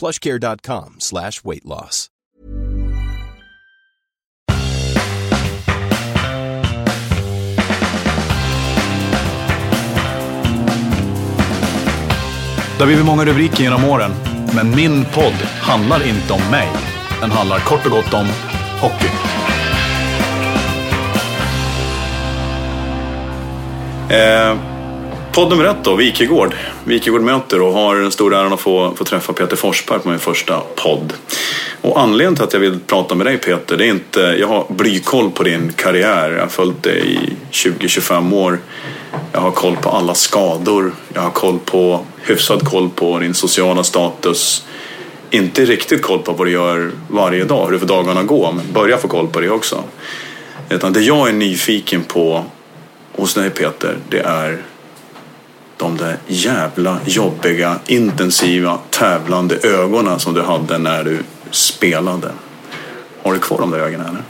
PlushCare.com/weight loss. Det har blivit många rubriker genom åren, men min podd handlar inte om mig. Den handlar kort och gott om hockey. Podd nummer 1 då, Wikegård. Wikegård möter och har den stora äran att få träffa Peter Forsberg på min första podd. Och anledningen till att jag vill prata med dig, Peter, det är inte... Jag har blykoll på din karriär. Jag har följt dig i 20-25 år. Jag har koll på alla skador. Jag har hyfsad koll på din sociala status. Inte riktigt koll på vad du gör varje dag, hur du får dagarna gå. Men börja få koll på det också. Utan det jag är nyfiken på hos dig, Peter, det är... de där jävla jobbiga, intensiva, tävlande ögonen som du hade när du spelade. Har du kvar de där ögonen eller?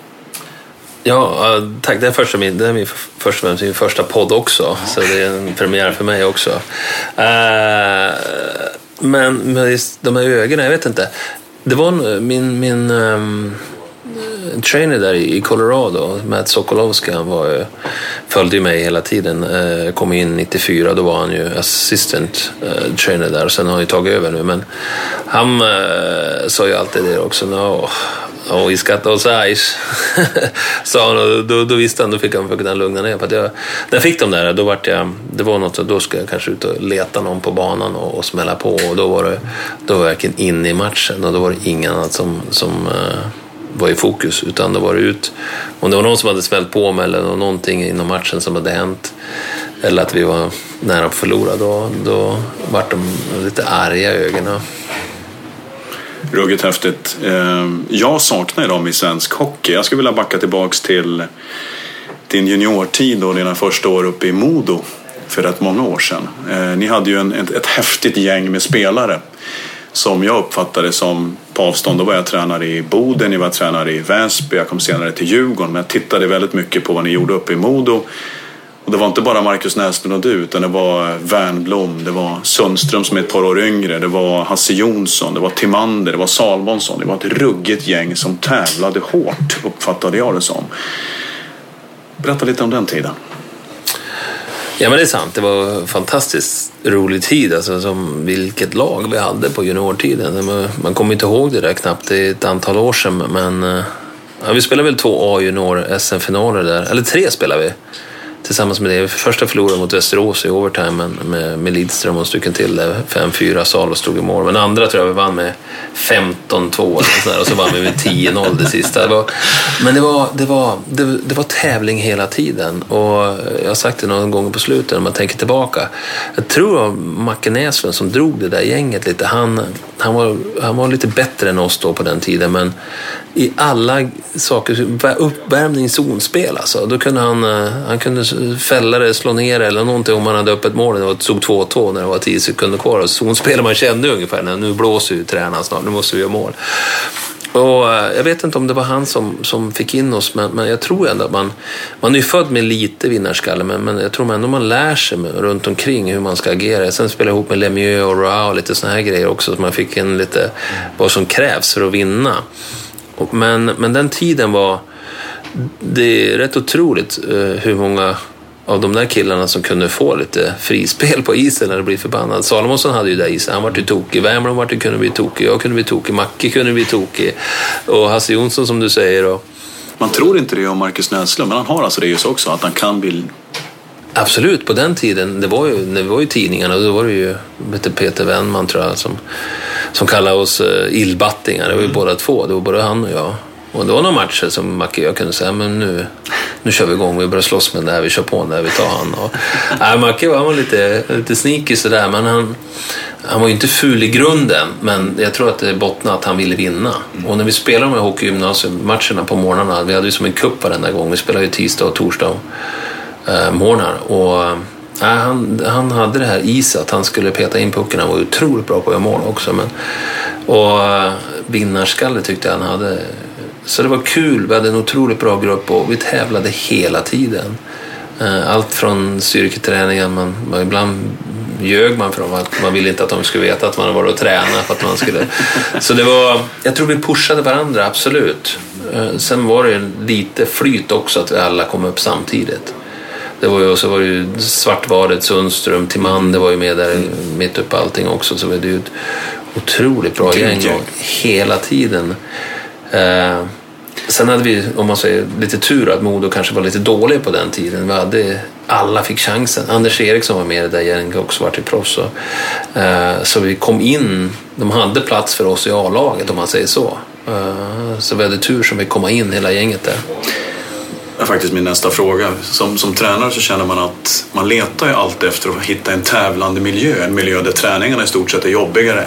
Ja, tack. Det är min första podd också. Så det är en premiär för mig också. Men de här ögonen, jag vet inte. Det var min trainer där i Colorado, Mats Sokolowski, följde mig hela tiden. Kom in 94, då var han ju assistant trainer där, och sen har han ju tagit över nu, men han sa ju alltid det också, he's got those eyes, sa han, och då visste han, då fick han lugna ner, för att när jag fick dem där, då vart jag, det var något, då ska jag kanske ut och leta någon på banan och smälla på, och då var jag verkligen in i matchen, och då var det ingen annat som var i fokus, utan det var ut. Om det var någon som hade smält på mig eller någonting inom matchen som hade hänt, eller att vi var nära att förlora, då var de lite arga ögonen. Ruggigt häftigt. Jag saknar dem i svensk hockey. Jag skulle vilja backa tillbaks till din juniortid och dina första år uppe i Modo för rätt många år sedan. Ni hade ju ett häftigt gäng med spelare som jag uppfattade som på avstånd. Då var jag tränare i Boden, jag var tränare i Väsby, jag kom senare till Djurgården, men jag tittade väldigt mycket på vad ni gjorde uppe i Modo, och det var inte bara Markus Näslund och du, utan det var Värnblom, det var Sundström som är ett par år yngre, det var Hasse Jonsson, det var Timander, det var Salmonsson, det var ett ruggigt gäng som tävlade hårt, uppfattade jag det som. Berätta lite om den tiden. Ja, men det är sant. Det var en fantastiskt rolig tid, alltså, som vilket lag vi hade på juniortiden. Man kommer inte ihåg det där knappt, det är ett antal år sedan, men ja, vi spelade väl 2 A-junior-SM-finaler där, eller 3 spelade vi tillsammans med det. Första förlorade mot Västerås i overtime med Lidström och stycken till där, 5-4, Salos stod i mål, men andra tror jag vi vann med 15-2 och så vann vi med 10-0 det sista. Det var tävling hela tiden, och jag har sagt det någon gång på slutet när man tänker tillbaka. Jag tror att Markus Näslund som drog det där gänget lite, han var lite bättre än oss då på den tiden, men i alla saker, uppvärmning i zonspel alltså, då kunde han kunde fälla det, slå ner eller någonting om man hade öppet mål. Det var 2-2 när det var 10 sekunder kvar, och zonspel man kände ungefär, nu blåser ju tränaren snart, nu måste vi göra mål. Och jag vet inte om det var han som fick in oss, men jag tror ändå att man är född med lite vinnarskalle, men jag tror ändå man lär sig runt omkring hur man ska agera. Sen spelade ihop med Lemieux och Roa och lite såna här grejer också, så man fick in lite vad som krävs för att vinna. Men den tiden var... Det är rätt otroligt hur många av de där killarna som kunde få lite frispel på isen när det blir förbannad. Salomonsson hade ju där isen, han var ju tokig. Värmblom var ju, kunde bli tokig. Jag kunde bli tokig. Macke kunde bli tokig. Och Hasse Jonsson som du säger. Och... Man tror inte det om Markus Näslund, men han har alltså det just också, att han kan bli... Absolut, på den tiden, det var ju tidningarna, och då var det ju Peter Wennman tror jag som kallade oss illbattingar, det var ju båda två, det var både han och jag. Och det var några matcher som Macke och jag kunde säga, men nu kör vi igång, vi börjar slåss med det här, vi kör på när vi tar han. Och, Macke var lite sneaky sådär, men han, Han var ju inte ful i grunden, men jag tror att det bottnade att han ville vinna. Och när vi spelade med hockeygymnasiummatcherna på morgnarna, vi hade ju som en kupp varenda gång. Vi spelade ju tisdag och torsdag morgnar. Och han hade det här isa att han skulle peta in pucken. Han var otroligt bra på att göra mål också. Men, och vinnarskalle tyckte han hade. Så det var kul, vi hade en otroligt bra grupp och vi tävlade hela tiden. Allt från styrketräningen, man ibland ljög man för dem att man ville inte att de skulle veta att man var och träna för att man skulle. Så det var, jag tror vi pushade varandra, absolut. Sen var det lite flyt också att vi alla kom upp samtidigt. Det var ju, och så var det ju Svartvadet, Sundström, Timan, det var ju med där mitt uppe allting också, så var det ju ett otroligt bra gäng hela tiden. Sen hade vi, om man säger, lite tur att Modo kanske var lite dålig på den tiden. Vi hade, alla fick chansen. Anders Eriksson var med i det där gänget också, var till proffs. Så vi kom in, de hade plats för oss i A-laget om man säger så. Så vi hade tur som vi kom in hela gänget där. Faktiskt min nästa fråga. Som tränare så känner man att man letar ju alltid efter att hitta en tävlande miljö. En miljö där träningarna i stort sett är jobbigare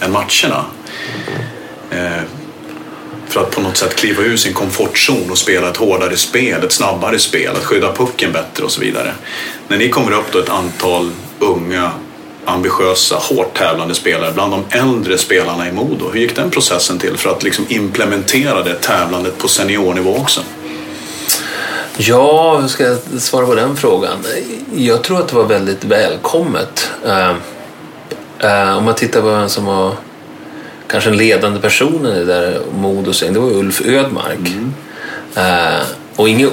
än matcherna. För att på något sätt kliva ur sin komfortzon och spela ett hårdare spel, ett snabbare spel, att skydda pucken bättre och så vidare. När ni kommer upp då ett antal unga, ambitiösa, hårt tävlande spelare bland de äldre spelarna i Modo, hur gick den processen till för att liksom implementera det tävlandet på seniornivå också? Ja, hur ska jag svara på den frågan? Jag tror att det var väldigt välkommet. Om man tittar på vem som var kanske en ledande person i det där Modo-säng, det var Ulf Ödmark. Och inget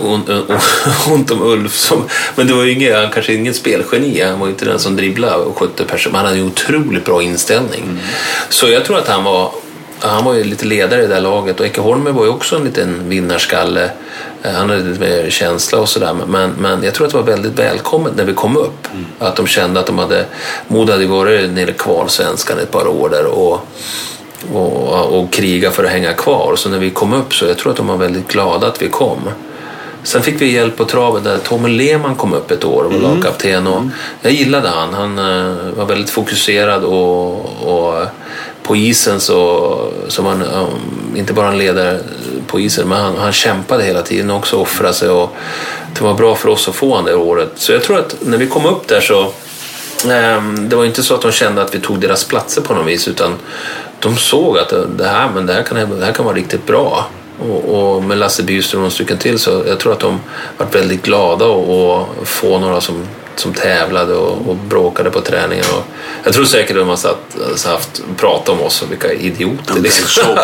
ont om Ulf som, men det var ju kanske ingen spelgeni. Han var ju inte den som dribblade och skötte personer. Han hade ju otroligt bra inställning. Så jag tror att han var ju lite ledare i det där laget. Och Ekeholme var ju också en liten vinnarskalle. Han hade lite mer känsla och sådär. Men jag tror att det var väldigt välkommet när vi kom upp. Att de kände att Modo hade varit nere i kvalsvenskan ett par år där och kriga för att hänga kvar. Så när vi kom upp så jag tror att de var väldigt glada att vi kom. Sen fick vi hjälp på travet där Tommy Lehmann kom upp ett år och var lagkapten. Och jag gillade han. Han var väldigt fokuserad och på isen så var han inte bara en ledare på isen, men han kämpade hela tiden och också offrade sig, och det var bra för oss att få han det året. Så jag tror att när vi kom upp där så det var inte så att de kände att vi tog deras platser på något vis, utan de såg att det här kan vara riktigt bra. Och med Lasse Byström och någon stycken till, så jag tror att de var väldigt glada och få några som tävlade och bråkade på träningen. Och jag tror säkert att de har pratat om oss och vilka idioter liksom.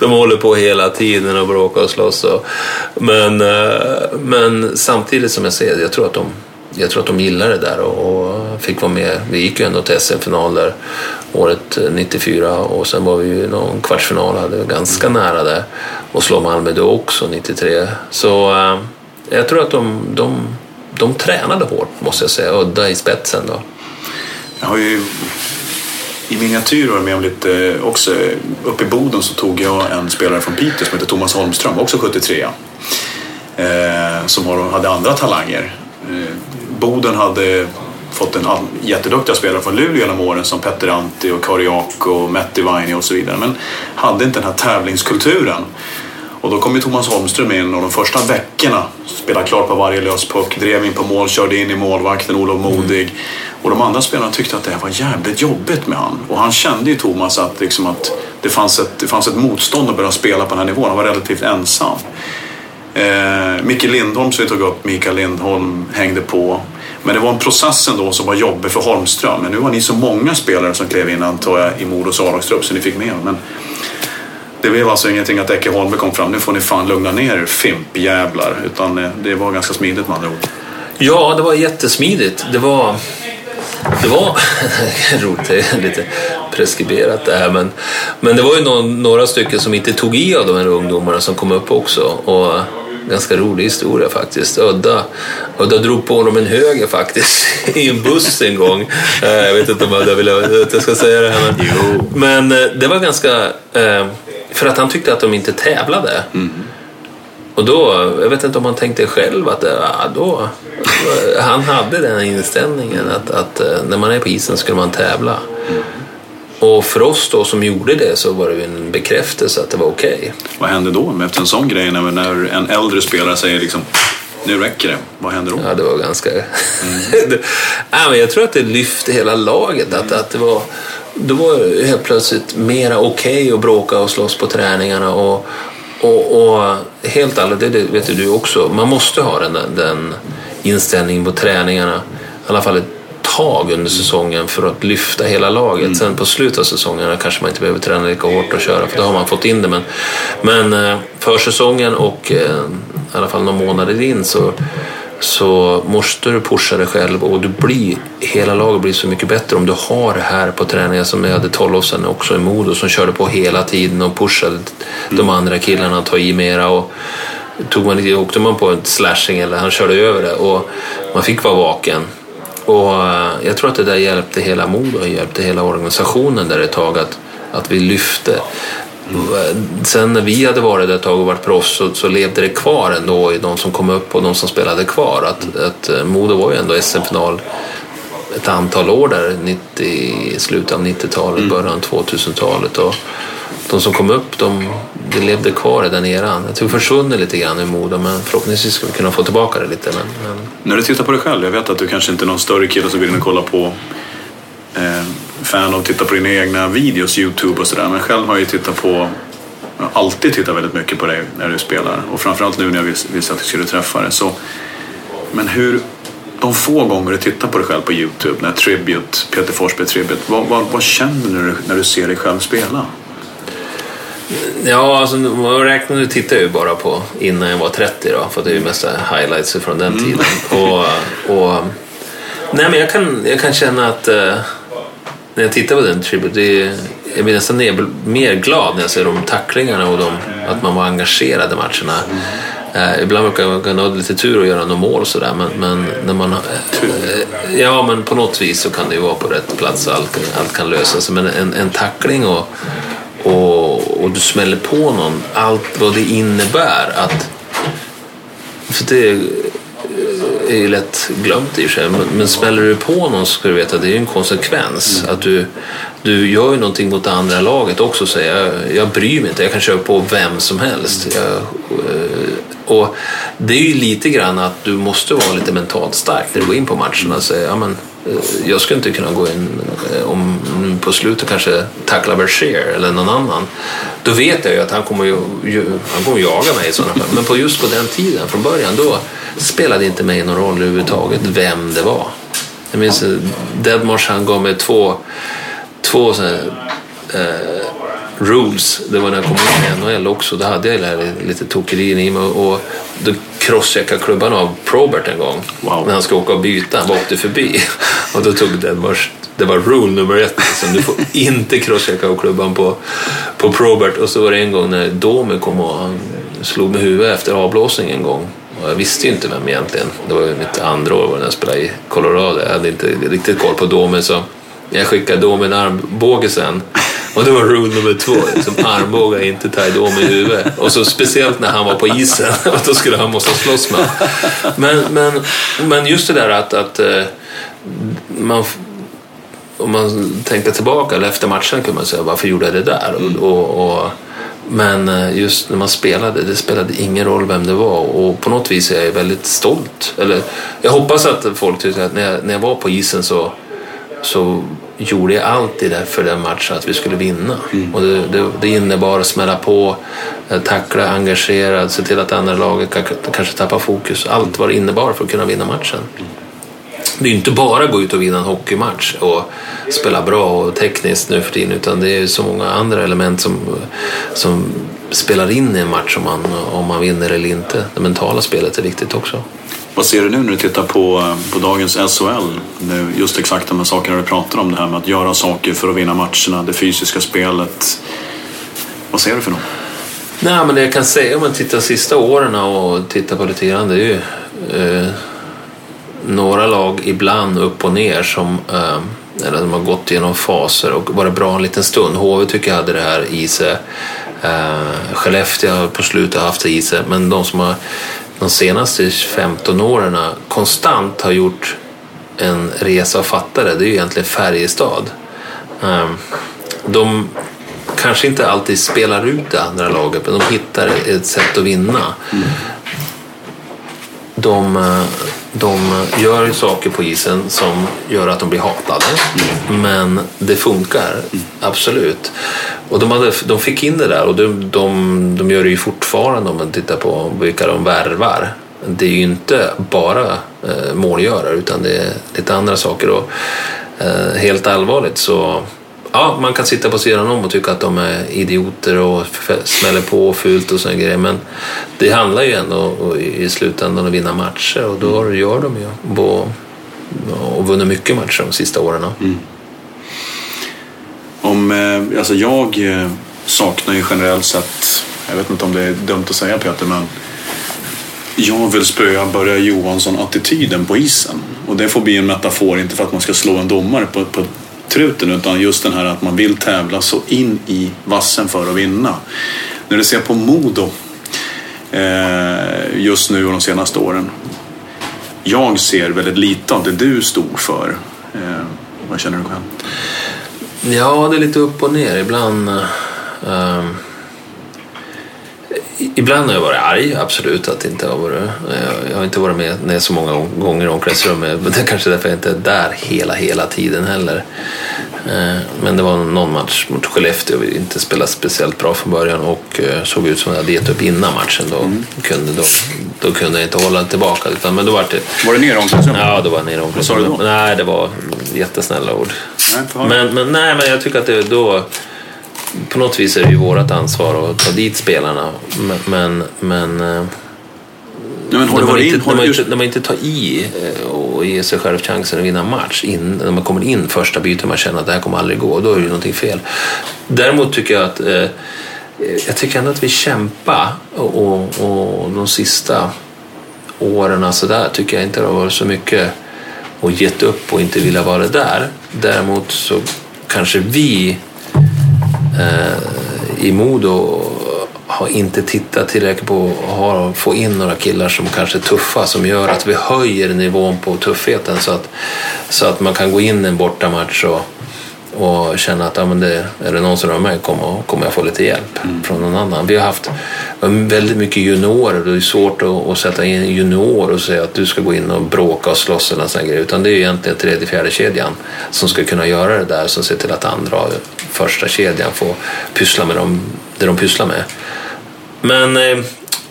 de håller på hela tiden och bråkar och slåss men samtidigt som jag ser, jag tror att de gillar det där och fick vara med. Vi gick ju ändå till SM-final där året 94, och sen var vi ju någon kvartsfinal, hade ganska nära där och slå Malmö då också 93. Så jag tror att de tränade hårt, måste jag säga. Ödda i spetsen då. Jag har ju i miniatyr varit med om lite också. Uppe i Boden så tog jag en spelare från Piteå som heter Thomas Holmström, också 73, som hade andra talanger. Boden hade fått en jätteduktig spelare från Luleå genom åren som Petter Antti och Kariak och Matti Vaini och så vidare, men hade inte den här tävlingskulturen. Och då kom ju Thomas Holmström in, och de första veckorna spelade klart på varje lös puck, drev in på mål, körde in i målvakten Olof Modig. Och de andra spelarna tyckte att det här var jävligt jobbigt med han. Och han kände ju, Thomas, att det fanns ett motstånd att börja spela på den här nivån. Han var relativt ensam. Mikael Lindholm, så vi tog upp Mikael Lindholm, hängde på. Men det var en process ändå som var jobbig för Holmström. Men nu var ni så många spelare som klev in, antar jag, i Modos A-lagstrupp, så ni fick med. Men det blev alltså ingenting att Ekeholme kom fram, nu får ni fan lugna ner er, fimpjävlar. Utan det var ganska smidigt, med andra ord. Ja, det var jättesmidigt. Det var lite preskriberat det här, men det var ju några stycken som inte tog i av de här ungdomarna som kom upp också, och ganska rolig historia faktiskt. Ödda drog på dem en höger faktiskt i en buss en gång. Jag vet inte om Ödda ville att jag ska säga det här, men det var ganska för att han tyckte att de inte tävlade. Och då, jag vet inte om han tänkte själv att då, han hade den inställningen att när man är på isen skulle man tävla. Och för oss då som gjorde det så var det en bekräftelse att det var okej. Vad hände då med efter en sån grej när en äldre spelare säger liksom nu räcker det, vad händer då? Ja, det var ganska... men jag tror att det lyfte hela laget att det var... Då var det helt plötsligt mera okej att bråka och slåss på träningarna och helt alldeles, det vet du också, man måste ha den inställningen på träningarna i alla fall ett tag under säsongen för att lyfta hela laget. Sen på slutet av säsongerna kanske man inte behöver träna lika hårt och köra för då har man fått in det, men för säsongen och i alla fall några månader in så måste du pusha dig själv och hela laget blir så mycket bättre om du har det här på träningen som jag hade 12 år sedan också i Modo som körde på hela tiden och pushade de andra killarna att ta i mera och åkte man på ett slashing eller han körde över det och man fick vara vaken och jag tror att det där hjälpte hela Modo och hjälpte hela organisationen där ett tag att vi lyfte. Sen när vi hade varit där ett tag och varit proffs så levde det kvar ändå i de som kom upp och de som spelade kvar att Modo var ju ändå SM-final ett antal år där i slutet av 90-talet, början av 2000-talet och de som kom upp de levde kvar i den eran. Jag tror försvunnit lite grann i Modo men förhoppningsvis ska vi kunna få tillbaka det lite men... När du tittar på dig själv, jag vet att du kanske inte är någon större kille som vill in kolla på fan och titta på dina egna videos YouTube och sådär, men själv har jag ju alltid tittat väldigt mycket på dig när du spelar och framförallt nu när jag visste att jag skulle träffa dig så, men hur de få gånger du tittar på dig själv på YouTube när Peter Forsberg Tribute, vad känner du när du ser dig själv spela? Ja, alltså nu tittar jag ju bara på innan jag var 30 då, för det är ju mest highlights från den tiden och nej men jag kan känna att när jag tittar på den tribute jag blir nästan mer glad när jag ser de tacklingarna och att man var engagerad i matcherna. Ibland brukar man kunna ha lite tur och göra några mål och sådär, men när man ja men på något vis så kan det ju vara på rätt plats och allt kan lösas, men en tackling och du smäller på någon, allt vad det innebär att för det är ju lätt glömt i och för sig, men smäller du på någon så ska du veta att det är en konsekvens att du gör ju någonting mot det andra laget också, så jag bryr mig inte, jag kan köra på vem som helst och det är ju lite grann att du måste vara lite mentalt stark när du går in på matchen, alltså, ja, men jag skulle inte kunna gå in om på slutet kanske tackla Berger eller någon annan, då vet jag ju att han kommer jaga mig i sådana fall, men just på den tiden från början då spelade inte mig någon roll överhuvudtaget vem det var. Jag minns Deadmarsh, han gav mig två sådana rules, det var när jag kom in i NHL också, då hade jag lite tokerier i mig och då crossjackade klubban av Probert en gång. Wow. När han ska åka och byta, han åkte förbi och då tog Deadmarsh, det var rule nummer 1 liksom, du får inte crossjacka av klubban på Probert, och så var det en gång när Domen kom och han slog med huvudet efter avblåsning en gång. Jag visste ju inte vem egentligen. Det var ju mitt andra år när jag spelade i Colorado. Jag hade inte riktigt koll på Domen, så jag skickade Domen armbåge sen. Och det var rule nummer 2. Liksom, armbåga, inte ta Domen i huvudet. Och så speciellt när han var på isen. Då skulle han måste slåss med. Men just det där att man... Om man tänker tillbaka, eller efter matchen kan man säga, varför gjorde jag det där? Men just när man spelade, det spelade ingen roll vem det var, och på något vis är jag väldigt stolt, eller jag hoppas att folk tycker att när jag var på isen så gjorde jag alltid det för den matchen att vi skulle vinna, och det innebar att smälla på, tackla, engagera, se till att andra laget kanske tappar fokus, allt vad det innebar för att kunna vinna matchen. Det är inte bara gå ut och vinna en hockeymatch och spela bra och tekniskt nu för tiden, utan det är så många andra element som spelar in i en match om man vinner eller inte. Det mentala spelet är viktigt också. Vad ser du nu när du tittar på dagens SHL? Nu, just exakt de här sakerna du pratar om, det här med att göra saker för att vinna matcherna, det fysiska spelet. Vad ser du för något? Nej, men det jag kan säga om man tittar sista åren och tittar på lite grann, det är ju... några lag ibland upp och ner som de har gått genom faser och varit bra en liten stund. HV tycker jag hade det här i sig Skellefteå på slutet har haft i sig, men de som har de senaste 15 åren konstant har gjort en resa och fattare, det är ju egentligen Färjestad. De kanske inte alltid spelar ut det andra laget, men de hittar ett sätt att vinna. De gör ju saker på isen som gör att de blir hatade, men det funkar absolut. Och de fick in det där, och de gör det ju fortfarande om man tittar på vilka de värvar. Det är ju inte bara målgörare, utan det är lite andra saker. Och helt allvarligt så ja, man kan sitta på sidan om och tycka att de är idioter och smäller på och fult och sådana grejer, men det handlar ju ändå i slutändan att vinna matcher, och då gör de ju och vunnit mycket matcher de sista åren. Om, alltså jag saknar ju generellt sett, jag vet inte om det är dumt att säga Peter, men jag vill spöa Börje Johansson-attityden på isen, och det får bli en metafor, inte för att man ska slå en domare på truten, utan just den här att man vill tävla så in i vassen för att vinna. När du ser på Modo just nu och de senaste åren, jag ser väldigt lite av det du stod för. Vad känner du själv? Ja, det är lite upp och ner. Ibland har jag varit arg, absolut, att inte har varit. Jag har inte varit med så många gånger i omklädningsrummet, men det är kanske därför jag inte är där hela tiden heller. Men det var någon match mot Skellefteå vi inte spelade speciellt bra från början, och såg ut som att jag hade gett upp innan matchen. Då kunde jag inte hålla tillbaka, utan, men då var det... Var det nere i omklädningsrummet? Ja, då var det nere i omklädningsrummet. Nej, det var jättesnälla ord. Men jag tycker att det då... På något vis är det ju vårt ansvar att ta dit spelarna, när man inte tar i och ger sig själv chansen att vinna match när man kommer in första bytet, man känner att det här kommer aldrig gå, då är det ju någonting fel. Däremot tycker jag att jag tycker att vi kämpar, och de sista åren så där tycker jag inte det har varit så mycket och gett upp och inte vilja vara där. Däremot så kanske vi i Modo har inte tittat tillräckligt på att få in några killar som kanske är tuffa, som gör att vi höjer nivån på tuffheten, så att man kan gå in en bortamatch och känna att är det någon som rör mig, kommer jag få lite hjälp från någon annan. Vi har haft väldigt mycket juniorer, och det är svårt att sätta in en junior och säga att du ska gå in och bråka och slåss eller sån grej, utan det är egentligen tredje, fjärde kedjan som ska kunna göra det där, som ser till att andra första kedjan får pyssla med det de pysslar med. Men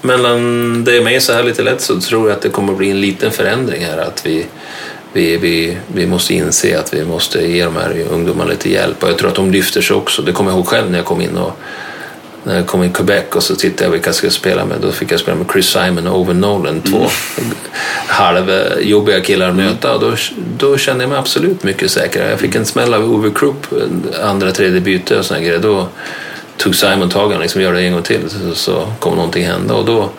mellan det och mig så här lite lätt, så tror jag att det kommer bli en liten förändring här, att vi måste inse att vi måste ge de här ungdomarna lite hjälp, och jag tror att de lyfter sig också. Det kommer jag ihåg själv när jag kom in i Quebec, och så tittade jag vilka jag skulle spela med. Då fick jag spela med Chris Simon och Owen Nolan, två halvjobbiga killar att möta, och då kände jag mig absolut mycket säkrare. Jag fick en smäll av Ove Krupp, andra, tredje byte och såna grejer. Då tog Simon tagen, liksom gör det en gång till, så kom någonting hända, och då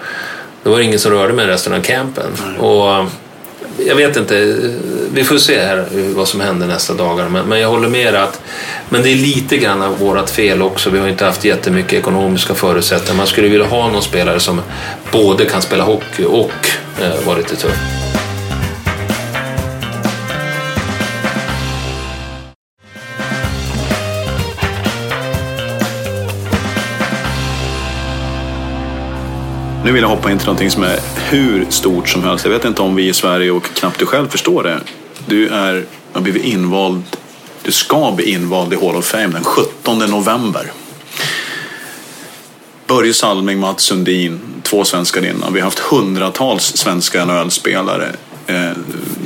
var det ingen som rörde mig resten av campen. Och jag vet inte, vi får se här vad som händer nästa dagar, men jag håller med att, men det är lite grann av vårat fel också. Vi har inte haft jättemycket ekonomiska förutsättningar. Man skulle vilja ha någon spelare som både kan spela hockey och vara lite tuff. Nu vill jag hoppa in till någonting som är hur stort som helst. Jag vet inte om vi i Sverige och knappt du själv förstår det. Du ska bli invald i Hall of Fame den 17 november. Börje Salming, Mats Sundin, två svenskar innan. Vi har haft hundratals svenska NHL-spelare.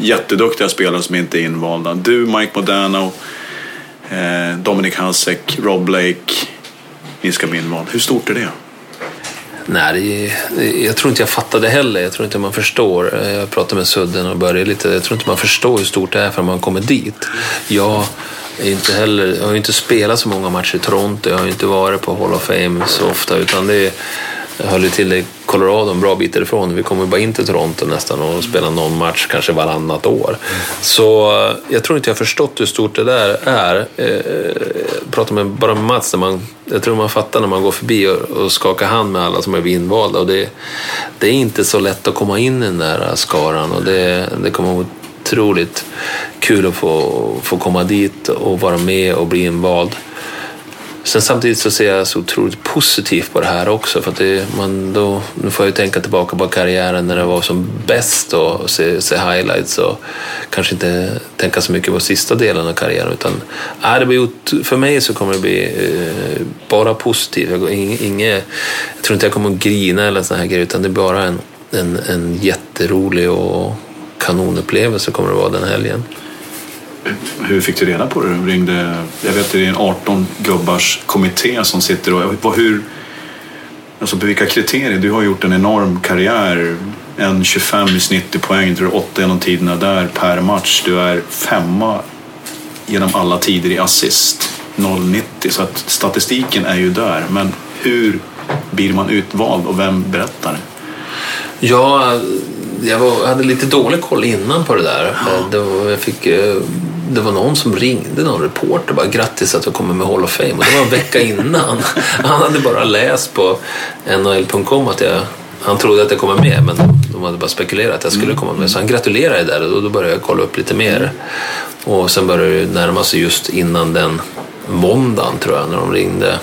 Jätteduktiga spelare som inte är invalda. Du, Mike Modano, Dominic Hasek, Rob Blake. Ni ska bli invald. Hur stort är det? Nej, jag tror inte jag fattar det heller. Jag tror inte man förstår. Jag pratade med Sudden och började lite. Jag tror inte man förstår hur stort det är för man kommer dit. Jag har inte spelat så många matcher i Toronto. Jag har inte varit på Hall of Fame så ofta, utan det är höll ju till i Colorado en bra bit ifrån. Vi kommer bara in till Toronto nästan och spelar någon match kanske varannat år. Så jag tror inte jag förstått hur stort det där är. Pratar med bara Mats, jag tror man fattar när man går förbi och skakar hand med alla som är invalda. Och det är inte så lätt att komma in i den där skaran, och det kommer att otroligt kul att få komma dit och vara med och bli invald. Sen samtidigt så ser jag så otroligt positivt på det här också, för att nu får jag ju tänka tillbaka på karriären när det var som bäst och se highlights och kanske inte tänka så mycket på sista delen av karriären, utan för mig så kommer det bli bara positivt. Jag tror inte jag kommer att grina eller sån här grejer, utan det är bara en jätterolig och kanonupplevelse kommer det vara den helgen. Hur fick du reda på det? Du ringde, jag vet att det är en 18 gubbars kommitté som sitter och alltså på vilka kriterier? Du har gjort en enorm karriär, en 25 i snitt i poäng, tror du 8 genom tiderna där per match, du är 5 genom alla tider i assist 0-90, så att statistiken är ju där, men hur blir man utvald och vem berättar? Jag hade lite dålig koll innan på det där. Det var någon som ringde, någon reporter, och bara grattis att jag kommer med Hall of Fame. Och det var en vecka innan. Han hade bara läst på NHL.com att han trodde att jag kommer med, men de hade bara spekulerat att jag skulle komma med. Så han gratulerade där, och då började jag kolla upp lite mer. Och sen började det närma sig just innan den måndagen, tror jag, när de ringde.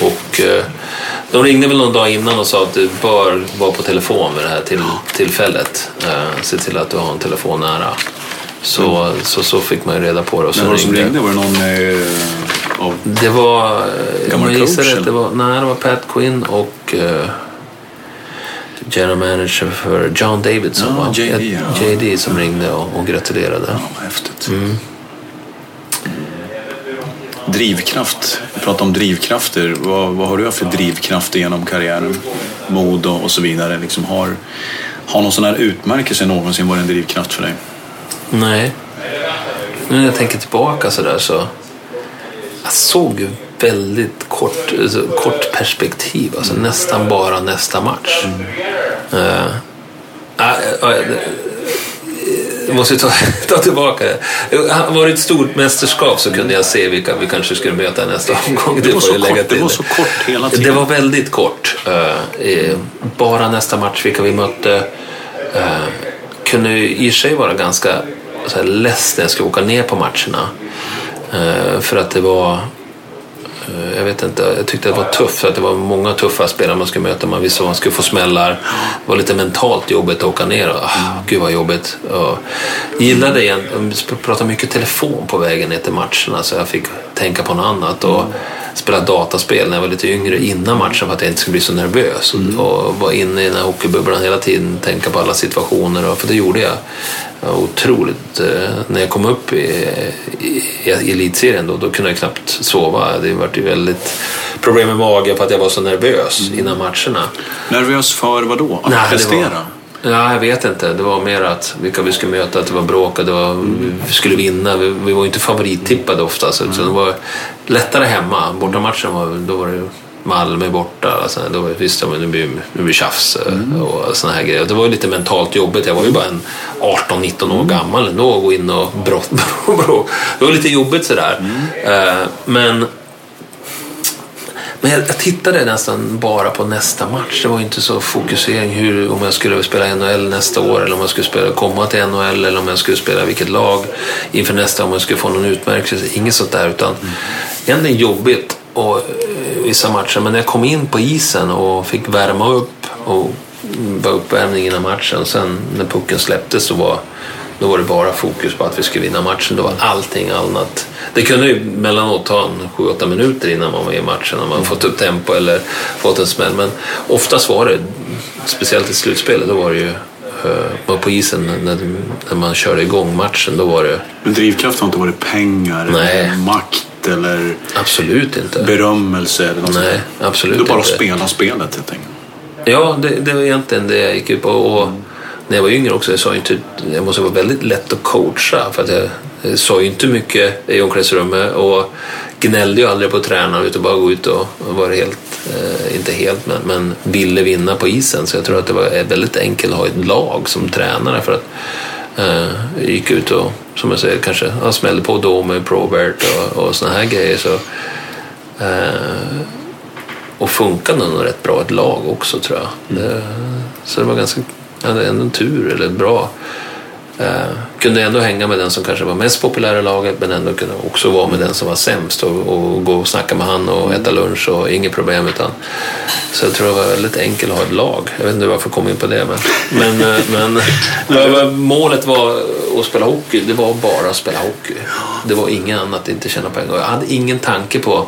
Och de ringde väl någon dag innan och sa att du bör vara på telefon vid det här tillfället. Se till att du har en telefon nära. Så fick man ju reda på det. Och så ringde, var det någon av... Det var... Gammal coach? Det var Pat Quinn och general manager för John Davidson. Ja, JD som ringde och gratulerade. Ja, häftigt. Mm. Drivkraft. Vi pratar om drivkrafter. Vad har du för drivkraft genom karriären? Modo och så vidare. Liksom har någon sån här utmärkelse någonsin varit en drivkraft för dig? Nej. Nu när jag tänker tillbaka sådär så... Jag såg ju väldigt kort perspektiv. Alltså nästan bara nästa match. Jag måste ta tillbaka det. Han var ett stort mästerskap, så kunde jag se vilka vi kanske skulle möta nästa omgång. Det var så kort hela tiden. Det var väldigt kort. Bara nästa match vilka vi mötte. Kunde i sig vara ganska så här ledsen när jag skulle åka ner på matcherna. För att det var... Jag vet inte, jag tyckte det var tufft, för att det var många tuffa spelare man skulle möta. Man visste att man skulle få smällar. Det var lite mentalt jobbigt att åka ner. Gud vad jobbigt. Gillade det igen. Jag pratade mycket telefon på vägen ner till matcherna, så jag fick tänka på något annat och spela dataspel när jag var lite yngre innan matchen, för att jag inte skulle bli så nervös. Och var inne i den här hockeybubblan hela tiden, tänka på alla situationer. För det gjorde jag otroligt. När jag kom upp i elitserien då kunde jag knappt sova. Det var ju väldigt problem med magen för att jag var så nervös innan matcherna. Nervös för vad då? Att prestera? Ja, jag vet inte. Det var mer att vilka vi skulle möta, att det var bråk, att vi skulle vinna. Vi var ju inte favorittippade ofta, så det var lättare hemma. Borta matchen då var det Malmö borta. Alltså, då visste man att det blir tjafs och såna här grejer. Det var ju lite mentalt jobbigt. Jag var ju bara en 18-19 år gammal ändå och gå in och bråk. Det var lite jobbigt sådär. Men jag tittade nästan bara på nästa match. Det var ju inte så fokusering om jag skulle spela NHL nästa år, eller om jag skulle komma till NHL, eller om jag skulle spela vilket lag inför nästa, om jag skulle få någon utmärkelse. Inget sånt där, utan egentligen jobbigt och vissa matcher. Men när jag kom in på isen och fick värma upp och var uppvärmning innan matchen, sen när pucken släpptes så då var det bara fokus på att vi skulle vinna matchen. Då var allting annat. Det kunde ju mellanåt ta 7-8 minuter innan man var i matchen, om man fått upp tempo eller fått en smäll. Men oftast var det, speciellt i slutspelet, då var det ju på isen när man körde igång matchen, då var det... Men drivkraft har inte varit pengar, eller makt, eller... Absolut inte. Berömmelse eller något. Nej, absolut inte. Då bara inte. Spela spelet, helt enkelt. Ja, det var egentligen det jag gick upp och när jag var yngre också, jag sa ju inte, jag måste vara väldigt lätt att coacha, för att jag sa ju inte mycket i omklädningsrummet och gnällde ju aldrig på tränaren utan bara gå ut och var helt, inte helt men ville vinna på isen. Så jag tror att det var väldigt enkelt att ha ett lag som tränare för att gick ut och som jag säger kanske smällde på Domen, Probert och såna här grejer så och funkade nog rätt bra ett lag också tror jag. Mm. Så det var ganska en tur eller bra. Kunde ändå hänga med den som kanske var mest populär i laget men ändå kunde också vara med den som var sämst och gå och snacka med han och äta lunch och inget problem utan så jag tror det var väldigt enkelt att ha ett lag. Jag vet inte varför jag kom in på det men målet var att spela hockey, det var bara att spela hockey, det var inget annat, inte tjäna pengar. Jag hade ingen tanke på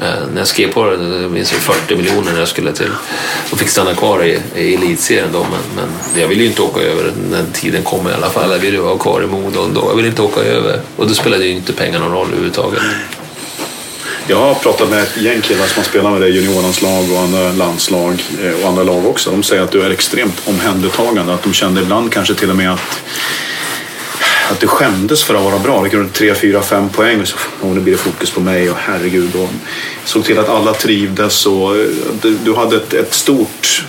när jag skrev på det minns jag 40 miljoner när jag skulle till och fick stanna kvar i elitserien då men jag ville ju inte åka över när tiden kom i alla fall, jag ville vara kvar i Modo ändå, jag ville inte åka över och då spelade ju inte pengar någon roll överhuvudtaget. Jag har pratat med ett gäng killar som spelar med det juniorlandslag och andra landslag och andra lag också, de säger att du är extremt omhändertagande, att de kände ibland kanske till och med att du skämdes för att vara bra. Det kunde 3, 4, 5 poäng och så nu blir det fokus på mig och herregud och såg till att alla trivdes och du hade ett stort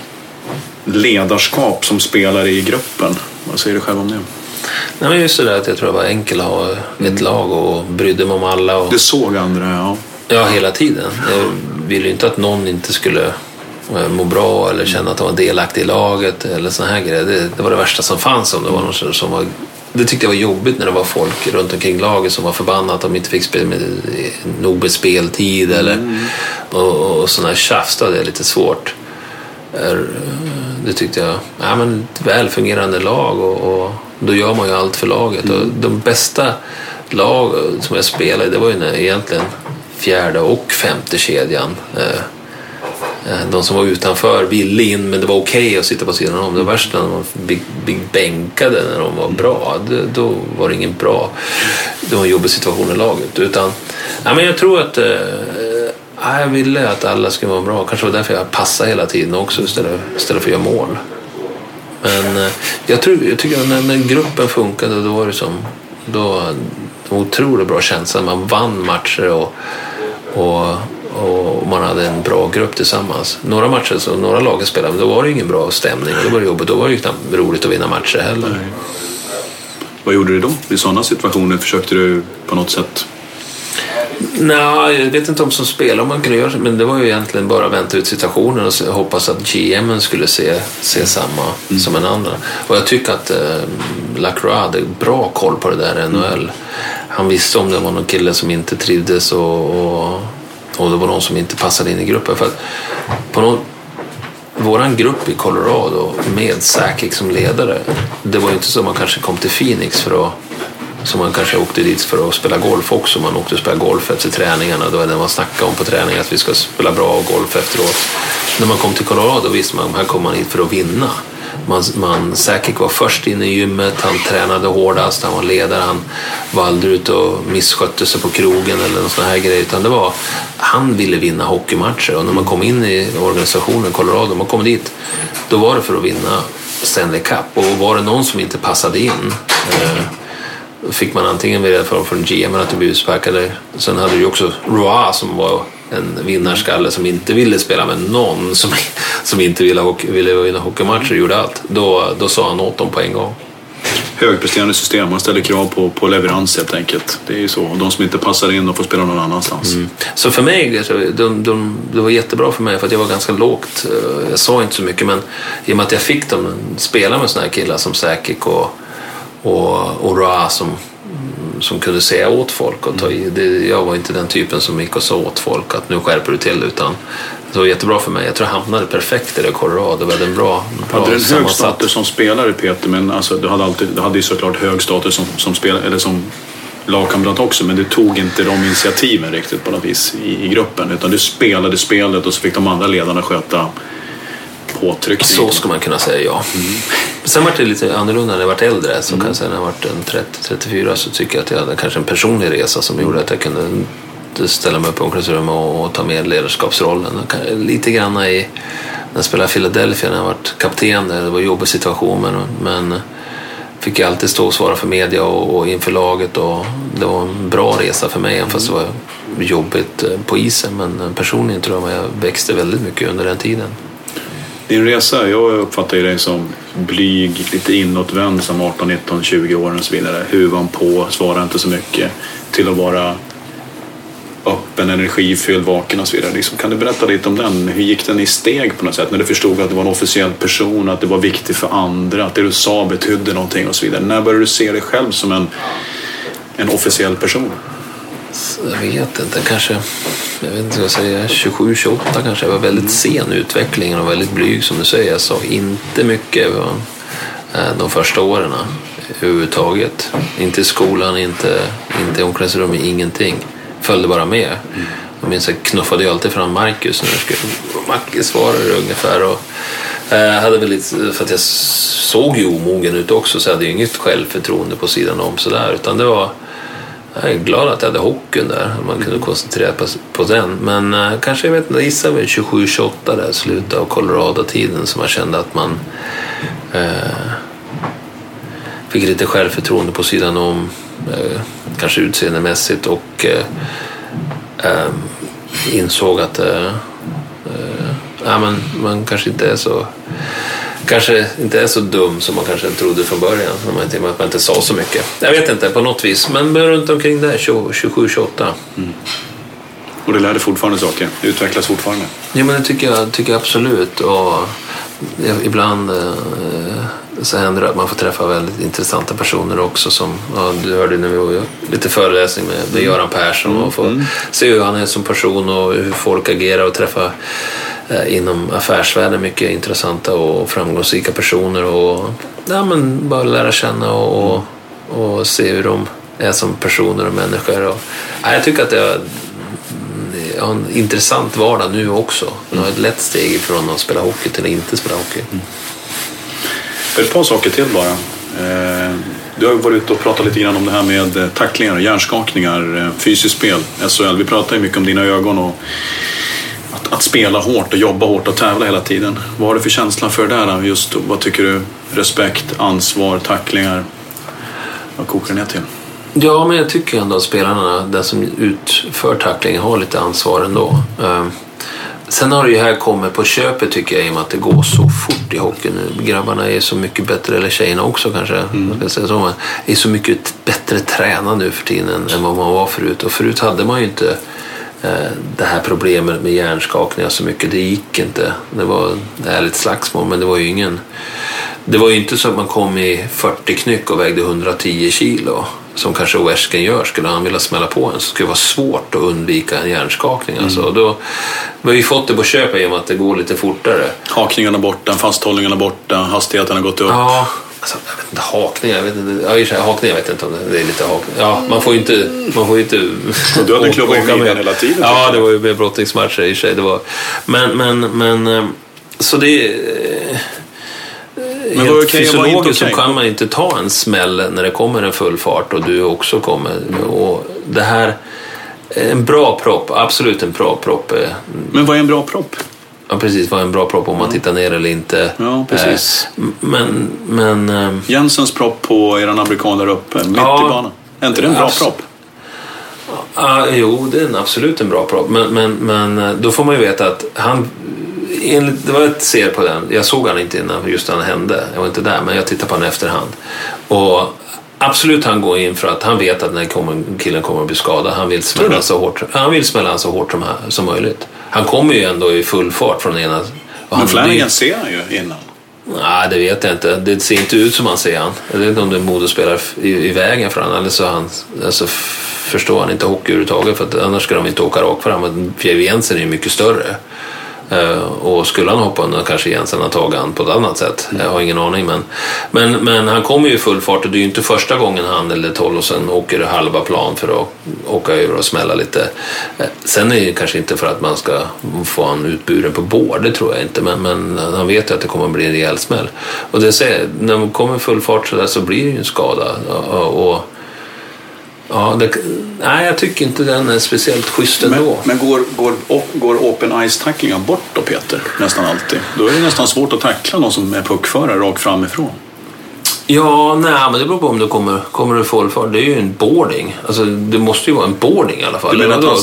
ledarskap som spelare i gruppen. Vad säger du själv om det? Nej men just det där att jag tror det var enkelt att ha ett lag och brydde mig om alla och... Det såg andra, ja. Ja, hela tiden. Jag ville ju inte att någon inte skulle må bra eller känna att de var delaktig i laget eller såna här grejer. Det var det värsta som fanns om det var någon som var... Det tyckte jag var jobbigt när det var folk runt omkring laget som var förbannat att de inte fick spela med nog med speltid eller, och sådana här tjafs, det är lite svårt. Det tyckte jag, ja, men ett välfungerande lag och då gör man ju allt för laget. Och de bästa lag som jag spelade, det var ju egentligen 4:e och 5:e kedjan. De som var utanför ville in men det var okej att sitta på sidan om. Det värsta när de bänkade när de var bra, då var det ingen bra. Det var en jobbig situation i laget. Utan, ja, men jag tror att jag ville att alla skulle vara bra. Kanske var därför jag passade hela tiden också istället för att göra mål. Men jag tycker att när gruppen funkade då var det som då otroligt bra känsla. Man vann matcher och man hade en bra grupp tillsammans. Några matcher så några lag spelade men då var det ingen bra stämning och det var jobbigt, då var det ju knappt roligt att vinna matcher heller. Nej. Vad gjorde du då? I sådana situationer försökte du på något sätt? Nej, jag vet inte om som spelare om man kunde göra, men det var ju egentligen bara vänta ut situationen och hoppas att GM:en skulle se samma som en annan. Och jag tycker att Lacroix hade bra koll på det där NHL. Han visste om det var någon kille som inte trivdes och det var någon som inte passade in i gruppen för att på våran grupp i Colorado med Sakic som ledare, det var ju inte så man kanske kom till Phoenix för att, som man kanske åkte dit för att spela golf också, man åkte och spela golf efter träningarna, det var det man snackade om på träningen att vi ska spela bra golf efteråt. När man kom till Colorado visste man här kommer man hit för att vinna. Sakic var först inne i gymmet, han tränade hårdast, han var ledare, han var aldrig ute och misskötte sig på krogen eller någon sån här grej, utan det var han ville vinna hockeymatcher och när man kom in i organisationen Colorado, man kom dit, då var det för att vinna Stanley Cup och var det någon som inte passade in fick man antingen välja från GM att bli utsparkad eller sen hade du också Roa som var en vinnarskalle som inte ville spela med någon som inte ville vinna hockeymatcher och gjorde allt. Då sa han åt dem på en gång. Högpresterande system, man ställer krav på leverans helt enkelt. Det är ju så. De som inte passar in och får spela någon annanstans. Så för mig, det var jättebra för mig för att jag var ganska lågt. Jag sa inte så mycket men i och med att jag fick dem spela med såna här killar som Sakic och Roa som kunde säga åt folk och ta i. Jag var inte den typen som gick och sa åt folk att nu skärper du till, utan det var jättebra för mig. Jag tror jag hamnade perfekt i det Colorado. Det var en bra hade du en hög status som spelare Peter, men alltså, du hade ju såklart hög status som spelare eller som lagkamrat också, men du tog inte de initiativen riktigt på något vis i gruppen, utan du spelade spelet och så fick de andra ledarna sköta påtryckning. Så ska man kunna säga, ja. Sen var det lite annorlunda när jag var äldre, så kan jag säga när jag var 30-34 så tycker jag att jag hade kanske en personlig resa som gjorde att jag kunde ställa mig upp i omklädningsrum och ta med ledarskapsrollen. Lite grann när jag spelade i Philadelphia när jag var kapten, det var en jobbig situation men fick jag alltid stå och svara för media och inför laget och det var en bra resa för mig fast det var jobbigt på isen, men personligen tror jag jag växte väldigt mycket under den tiden. Din resa, jag uppfattar dig som blyg, lite inåtvänd som 18, 19, 20 årens vinnare. Huvan på, svarar inte så mycket, till att vara öppen, energifylld, vaken och så vidare. Liksom, kan du berätta lite om den? Hur gick den i steg på något sätt? När du förstod att det var en officiell person, att det var viktigt för andra, att det du sa betydde någonting och så vidare. När började du se dig själv som en officiell person? Jag vet inte, kanske... Jag vet inte vad jag säger, 27-28 kanske. Jag var väldigt sen i utvecklingen och väldigt blyg, som du säger. Jag sa inte mycket de första åren överhuvudtaget. Inte i skolan, inte i omklädningsrummet, ingenting. Följde bara med. Jag minns att jag knuffade alltid fram Markus när jag skulle... Markus svarade ungefär och... hade väl lite, för att jag såg ju omogen ut också, så jag hade ju inget självförtroende på sidan om sådär, utan det var... Jag är glad att jag hade hockeyn där. Man kunde koncentrera på den. Men kanske, jag vet inte, gissar vi 27-28 där, slutet av Colorado-tiden, som man kände att man fick lite självförtroende på sidan om, kanske utseendemässigt, och insåg att man kanske inte är så... Kanske inte är så dum som man kanske trodde från början. Att man inte sa så mycket. Jag vet inte, på något vis. Men runt omkring där, 27-28. Mm. Och det lärde fortfarande saker. Det utvecklas fortfarande. Ja, men det tycker jag absolut. Och ibland så händer det att man får träffa väldigt intressanta personer också. Som, ja, du hörde när vi var lite föreläsning med Göran Persson. Och får se hur han är som person och hur folk agerar, och träffa inom affärsvärlden mycket intressanta och framgångsrika personer, och men bara lära känna och se hur de är som personer och människor. Och, jag tycker att jag har en intressant vardag nu också. Jag har ett lätt steg från att spela hockey till att inte spela hockey. Ett par saker till bara. Du har varit ute och pratat lite grann om det här med tacklingar, hjärnskakningar, fysiskt spel, SHL. Vi pratar ju mycket om dina ögon och att spela hårt och jobba hårt och tävla hela tiden. Vad har du för känslan för det här? Just, vad tycker du? Respekt, ansvar, tacklingar. Vad kokar det ner till? Ja, men jag tycker ändå att spelarna, den som utför tacklingen, har lite ansvar ändå. Sen har det ju här kommit på köpet, tycker jag, i och med att det går så fort i hockey nu. Grabbarna är så mycket bättre, eller tjejerna också kanske, jag ska säga så, är så mycket bättre tränade nu för tiden än vad man var förut. Och förut hade man ju inte det här problemet med hjärnskakningar så mycket. Det gick inte. Det var ett ärligt slagsmål, men det var ju ingen... Det var ju inte så att man kom i 40 knyck och vägde 110 kilo, som kanske Wersken gör. Skulle han vilja smälla på en, så skulle det vara svårt att undvika en hjärnskakning. Alltså. Då, men vi har fått det på köpet genom att det går lite fortare. Hakningarna borta, fasthållningarna borta, hastigheten har gått upp. Ja, alltså, jag vet inte, hakningar vet inte om det är lite hakningar. Ja, man får ju inte du hade klubbat i miden hela tiden. Ja, det var ju med brottningsmatcher i sig. Det var. Men så det... Men fysiologiskt så kan man inte ta en smäll när det kommer en full fart, och du också kommer. Och det här, en bra propp, absolut en bra propp. Men vad är en bra propp? Ja, precis, vad är en bra propp, om man tittar ner eller inte. Ja, precis. Men Jensens propp på eran amerikaner uppe, mitt i banan. Är inte det en bra propp? Jo, det är absolut en bra propp. Men då får man ju veta att han... Det var ett ser på den. Jag såg han inte innan just när han hände. Jag var inte där, men jag tittade på honom efterhand. Och absolut, han går in för att han vet att när killen kommer att bli skadad. Han vill smälla så hårt. Han vill smälla så hårt som möjligt. Han kommer ju ändå i full fart från ena. Men Flanagan ser han ju innan. Nej, det vet jag inte. Det ser inte ut som han ser han. Jag vet inte om det är Modo spelar i vägen för honom. Eller så han... Alltså, förstår han inte hockey överhuvudtaget. För att annars ska de inte åka rakt fram. Men Jensen är ju mycket större. Och skulle han hoppa under, kanske Jensen har tagit han på ett annat sätt. Jag har ingen aning, men han kommer ju i full fart, och det är ju inte första gången han eller Toll och sen åker halva plan för att åka över och smälla lite. Sen är det kanske inte för att man ska få han utburen på bord, det tror jag inte, men han vet ju att det kommer att bli en rejäl smäll, och det säger, när man kommer i full fart så där, så blir det ju en skada. Nej, jag tycker inte den är speciellt schysst ändå. Men går open ice tacklingar bort då, Peter? Nästan alltid. Då är det nästan svårt att tackla någon som är puckförare rakt framifrån. Ja, nej, men det beror på om du kommer du full fart. Det är ju en boarding. Alltså, det måste ju vara en boarding i alla fall.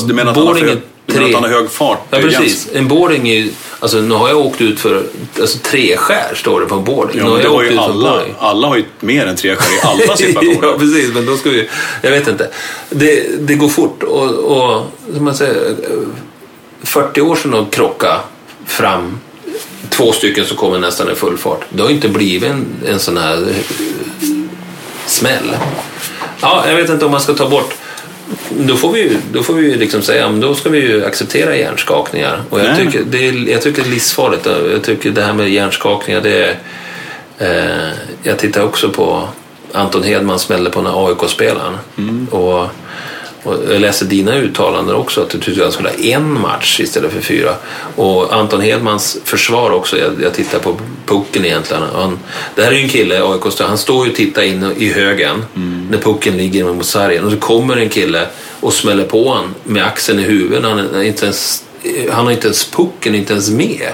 Du menar att boarding är tre. Han har hög fart. Ja, precis. En boarding är ju... Alltså, nu har jag åkt ut för... Alltså, tre skär står det på en boarding. Ja, men det har ju alla har ju mer än tre skär i alla situationer. Ja, precis. Men då ska vi... Jag vet inte. Det går fort. Och som man säger... 40 år sedan att krocka fram... 2 stycken som kommer nästan i full fart. Det har inte blivit en sån här smäll. Ja, jag vet inte om man ska ta bort. Då får vi liksom säga, då ska vi ju acceptera hjärnskakningar. Och jag tycker det är livsfarligt. Jag tycker det här med hjärnskakningar, det är, jag tittar också på Anton Hedman smällde på den här AIK-spelaren. Mm. Och jag läser dina uttalanden också, att du tyckte att han skulle ha en match istället för 4. Och Anton Hedmans försvar också, jag tittar på pucken egentligen. Det här är ju en kille, AIK, han står ju och tittar in i högen när pucken ligger mot sargen. Och så kommer en kille och smäller på honom med axeln i huvudet. Han har inte ens pucken, inte ens med.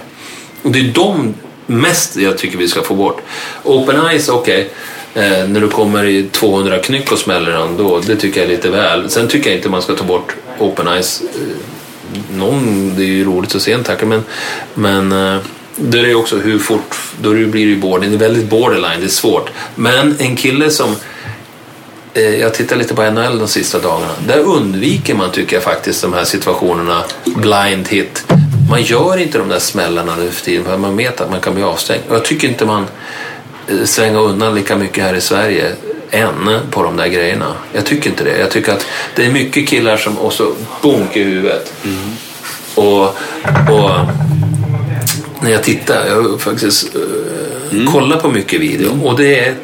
Och det är de mest jag tycker vi ska få bort. Open eyes, okej. När du kommer i 200 knyck och smäller den, då, det tycker jag är lite väl. Sen tycker jag inte man ska ta bort open eyes. Det är ju roligt att se en tackle, men det är ju också hur fort då blir det ju borderline. Det är väldigt borderline, det är svårt. Men en kille som jag tittar lite på NHL de sista dagarna, där undviker man, tycker jag faktiskt, de här situationerna, blind hit. Man gör inte de där smällarna nu för tiden, för man vet att man kan bli avstängd. Och jag tycker inte man svänga undan lika mycket här i Sverige än på de där grejerna. Jag tycker inte det. Jag tycker att det är mycket killar som också bonkar i huvudet. Mm. Och när jag tittar, jag faktiskt kollar på mycket video, och det är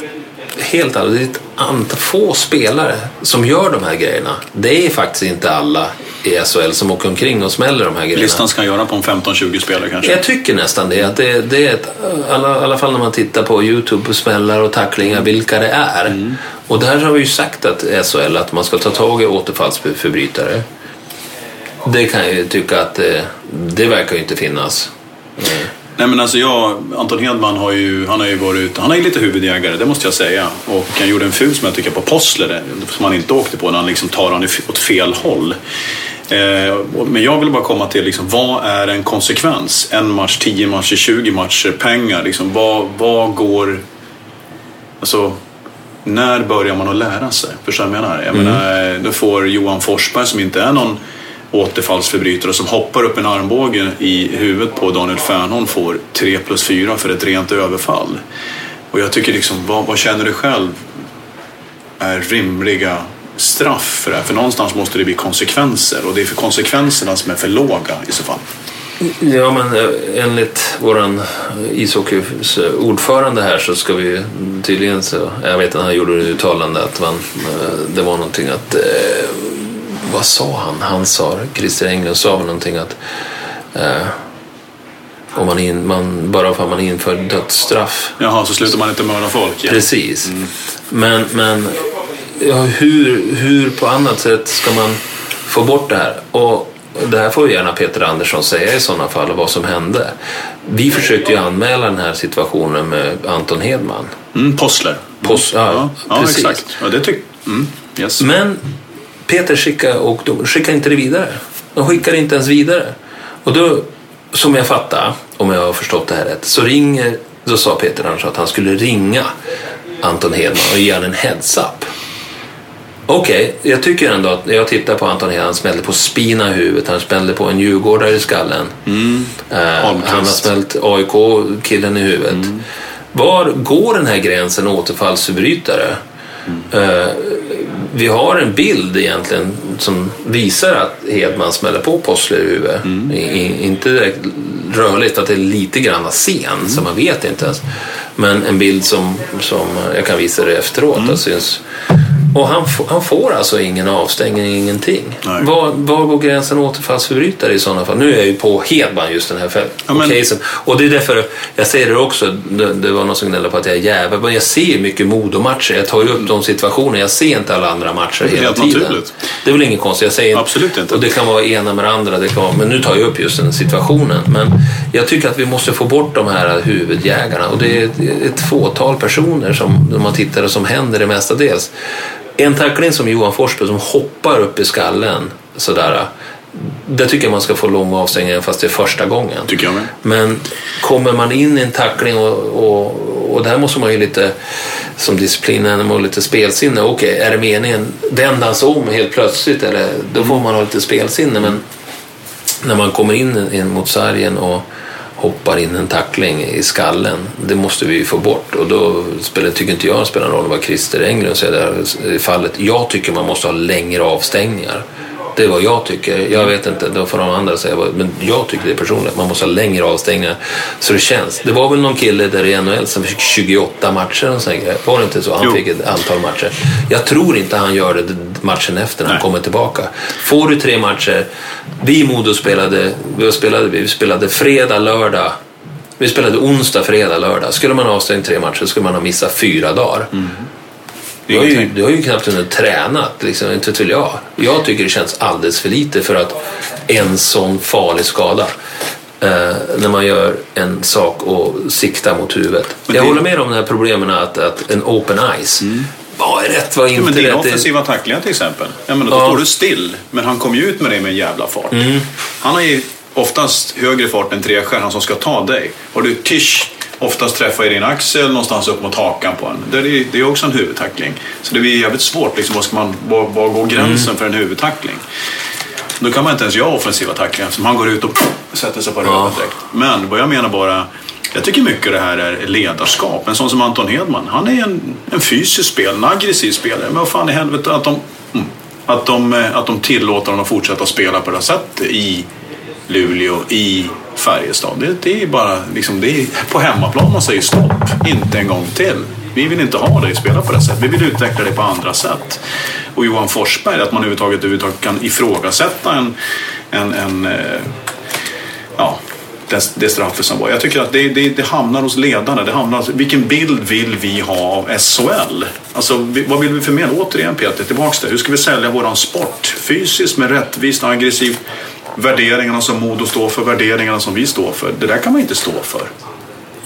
helt alldeles ett antal få spelare som gör de här grejerna. Det är faktiskt inte alla i SHL som åker omkring och smäller de här grejerna. Listan ska göra på en 15-20 spelare kanske. Jag tycker nästan det. Att det är i alla fall när man tittar på YouTube, smällar och tacklingar, vilka det är. Mm. Och där har vi ju sagt att SHL, att man ska ta tag i återfallsförbrytare. Det kan jag ju tycka att det verkar ju inte finnas. Mm. Nej, men alltså Anton Hedman har ju varit ute. Han är ju lite huvudjägare, det måste jag säga. Och han gjorde en ful som jag tycker på Posslare, som han inte åkte på, när han liksom tar han åt fel håll. Men jag vill bara komma till liksom, vad är en konsekvens? 1 match, 10 matcher, 20 matcher, pengar liksom, vad går, alltså när börjar man att lära sig? Förstår jag menar? Jag menar, då får Johan Forsberg, som inte är någon återfallsförbrytare, som hoppar upp en armbåge i huvudet på Daniel Fernholm, får 3+4 för ett rent överfall. Och jag tycker liksom, vad känner du själv är rimliga straff för det här? För någonstans måste det bli konsekvenser, och det är för konsekvenserna som är för låga i så fall. Ja, men enligt våran ishockeys ordförande här så ska vi tydligen, så jag vet att han gjorde ett uttalande att det var någonting att vad sa han? Han sa, Christer Englund sa någonting att om man bara för att man inför dödsstraff, jaha, så slutar man inte mörda folk. Ja. Precis. Mm. Men ja, hur på annat sätt ska man få bort det här? Och det här får ju gärna Peter Andersson säga i sådana fall, vad som hände. Vi försökte ju anmäla den här situationen med Anton Hedman. Ja, precis. Exakt. Ja, det yes. Men Peter skickar inte det vidare. De skickar inte ens vidare. Och då, som jag fattar, om jag har förstått det här rätt, så sa Peter Andersson att han skulle ringa Anton Hedman och ge honom en heads up. Okej, jag tycker ändå att jag tittar på Anton Hedman, han smällde på spina i huvudet, han smällde på en djurgårdare i skallen. Mm. Han har smällt AIK-killen i huvudet. Mm. Var går den här gränsen återfallsförbrytare? Mm. Vi har en bild egentligen som visar att Hedman smäller på Possler i huvudet. Mm. Inte direkt rörligt, att det är lite grann sen, så man vet inte ens. Men en bild som jag kan visa det efteråt, det syns. Och han får alltså ingen avstängning, ingenting. Var går gränsen återfallsförbrytare i sådana fall? Nu är jag ju på Hedman just den här casen. Och det är därför jag säger det också. Det var någon som gnällde på att jag är jävla, men jag ser mycket Modo-matcher. Jag tar ju upp de situationer. Jag ser inte alla andra matcher hela tiden. Naturligt. Det är väl ingen konstigt. Jag säger absolut inte. Och det kan vara ena med andra. Det kan vara, men nu tar jag upp just den situationen. Men jag tycker att vi måste få bort de här huvudjägarna. Och det är ett fåtal personer som man tittar och som händer det mestadels. En tackling som Johan Forsberg som hoppar upp i skallen sådär, där tycker jag man ska få lång avstängning fast det är första gången. Tycker jag med. Men kommer man in i en tackling och där måste man ju lite som disciplinen och lite spelsinne. Okej, är det meningen vändas om helt plötsligt eller då får man ha lite spelsinne, men när man kommer in mot sargen och hoppar in en tackling i skallen, det måste vi ju få bort. Och då tycker inte jag spelar någon roll vad Christer Englund säger där i fallet. Jag tycker man måste ha längre avstängningar. Det är vad jag tycker. Jag vet inte, då får de andra säga, men jag tycker det är personligt. Man måste ha längre avstängningar så det känns. Det var väl någon kille där i NHL som fick 28 matcher och sådär. Var det inte så? Han fick ett antal matcher. Jag tror inte han gör det matchen efter. Han kommer tillbaka. Får du 3 matcher. Vi i Modo spelade fredag, lördag. Vi spelade onsdag, fredag, lördag. Skulle man avstänga 3 matcher skulle man ha missat 4 dagar. Mm. Du har ju knappt hunnit tränat liksom, inte till jag tycker det känns alldeles för lite för att en sån farlig skada när man gör en sak och siktar mot huvudet. Men jag håller med om de här problemen att en open ice vad är rätt, vad inte rätt. Men din offensiva tacklingar till exempel, jag menar, då står du still, men han kom ju ut med dig med en jävla fart. Han har ju oftast högre fart än trestjärnan som ska ta dig och du oftast träffar i din axel någonstans upp mot hakan på en. Det är också en huvudtackling. Så det blir jävligt svårt. Liksom, var går gränsen för en huvudtackling? Då kan man inte ens göra offensiva tacklingar. Som han går ut och sätter sig på röret direkt. Men vad jag menar bara... Jag tycker mycket det här är ledarskap. En sån som Anton Hedman. Han är en fysisk spelare, en aggressiv spelare. Men vad fan i helvete att de tillåter honom att fortsätta spela på det här sättet i Luleå, i Färjestad. Det är bara liksom, det är på hemmaplan man säger stopp, inte en gång till. Vi vill inte ha dig spela på det sättet. Vi vill utveckla det på andra sätt. Och Johan Forsberg, att man överhuvudtaget kan ifrågasätta det straffet som var. Jag tycker att det hamnar hos ledarna. Det hamnar hos, vilken bild vill vi ha av SHL? Alltså, vad vill vi förmedla? Återigen Peter, tillbaks där. Hur ska vi sälja våran sport? Fysiskt, men rättvist och aggressivt. Värderingarna som Modo står för, värderingarna som vi står för. Det där kan man inte stå för.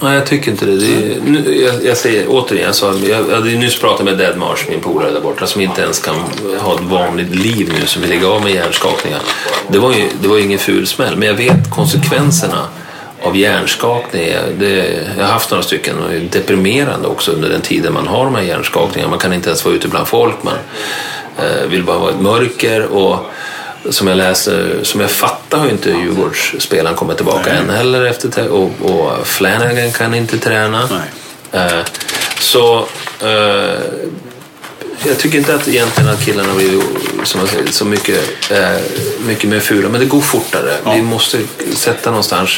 Nej, jag tycker inte det. Jag säger återigen, så jag hade nyss pratat med Deadmarsh, min polare där borta, som inte ens kan ha ett vanligt liv nu, som vill lägga av med hjärnskakningar. Det var ju ingen ful smäll, men jag vet konsekvenserna av hjärnskakningar. Jag har haft några stycken och är deprimerande också under den tiden man har de här hjärnskakningarna. Man kan inte ens vara ute bland folk, man vill bara vara i ett mörker och som jag fattar har ju inte Djurgårdsspelaren kommit tillbaka än heller efter, och Flanagan kan inte träna. Jag tycker inte att egentligen att killarna blir så mycket mer fula, men det går fortare. Vi måste sätta någonstans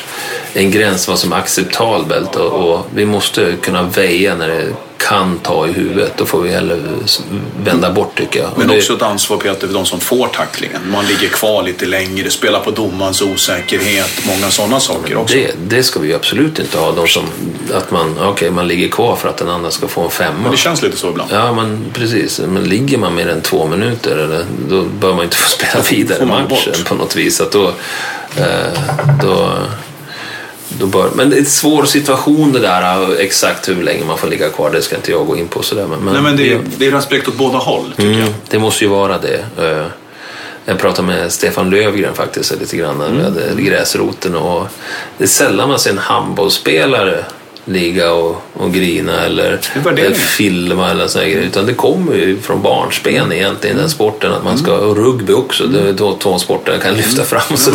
en gräns vad som är acceptabelt och vi måste kunna väja när det kan ta i huvudet. Då får vi heller vända bort, tycker jag. Men också ett ansvar, Peter, för de som får tacklingen. Man ligger kvar lite längre, spelar på domarens osäkerhet, många sådana saker också. Det ska vi absolut inte ha. De som, att man, man ligger kvar för att den andra ska få en 5. Men det känns lite så ibland. Ja, men precis. Men ligger man mer än 2 minuter, då bör man inte få spela vidare matchen på något vis. Att men det är en svår situation det där, exakt hur länge man får ligga kvar, det ska inte jag gå in på sådär. Men det är respekt åt båda håll, tycker jag. Det måste ju vara det. Jag pratade med Stefan Löfgren faktiskt lite grann med gräsroten, och det är sällan man ser en handbollsspelare ligga och grina eller filma eller sådär grejer, utan det kommer ju från barnsben egentligen, den sporten att man ska, och rugby också, det är då tonsporten kan lyfta fram så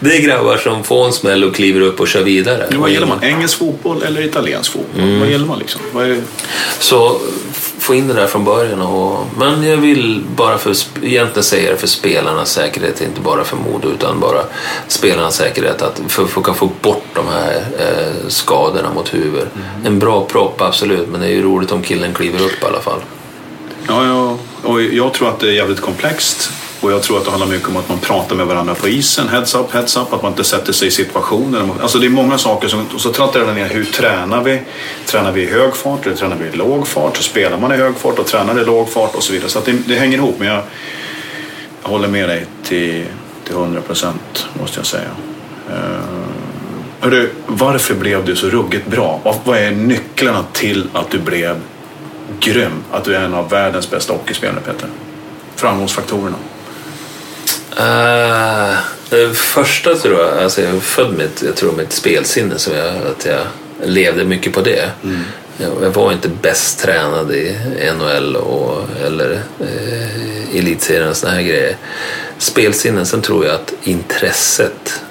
det är grabbar som får en smäll och kliver upp och kör vidare. Vad gäller man? Engelsk fotboll eller italiensk fotboll? Vad gäller man liksom? Så få in det där från början men jag vill bara egentligen säga det för spelarnas säkerhet, inte bara för Modo, utan bara spelarnas säkerhet, att försöka få bort de här skadorna mot huvud. En bra propp, absolut, men det är ju roligt om killen kliver upp i alla fall. Ja, och jag tror att det är jävligt komplext. Och jag tror att det handlar mycket om att man pratar med varandra på isen. Heads up, att man inte sätter sig i situationer. Alltså det är många saker som... Och så trattar jag ner, hur tränar vi? Tränar vi i hög fart eller tränar vi i låg fart? Så spelar man i hög fart och tränar i låg fart och så vidare. Så att det hänger ihop, men jag håller med dig till 100%, måste jag säga. Hörru, varför blev du så ruggigt bra? Vad är nycklarna till att du blev grym? Att du är en av världens bästa hockeyspelare, Peter? Framgångsfaktorerna? Det första tror jag, alltså jag född med mitt spelsinne, som att jag levde mycket på det. Mm. Jag var inte bäst tränad i NHL eller elitserien och såna här grejer. Spelsinnen, sen tror jag att intresset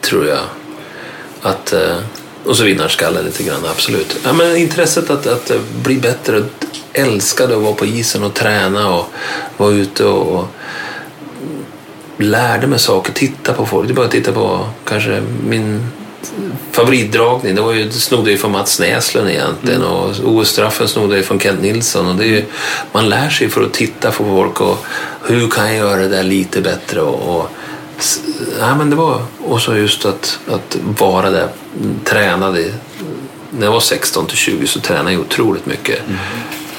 tror jag att och så vinnarskalle lite grann, absolut. Ja, men intresset att bli bättre, älskade att vara på isen och träna och vara ute och lärde mig saker, titta på folk. Det bara titta på kanske min favoritdragning. Det var ju, snodde ju från Mats Näslund egentligen, och OS-straffen snodde ju från Kent Nilsson, och det är ju, man lär sig för att titta på folk och hur kan jag göra det där lite bättre och ja, men det var, och så just att vara där, tränade. När jag var 16-20 så tränade jag otroligt mycket. Mm.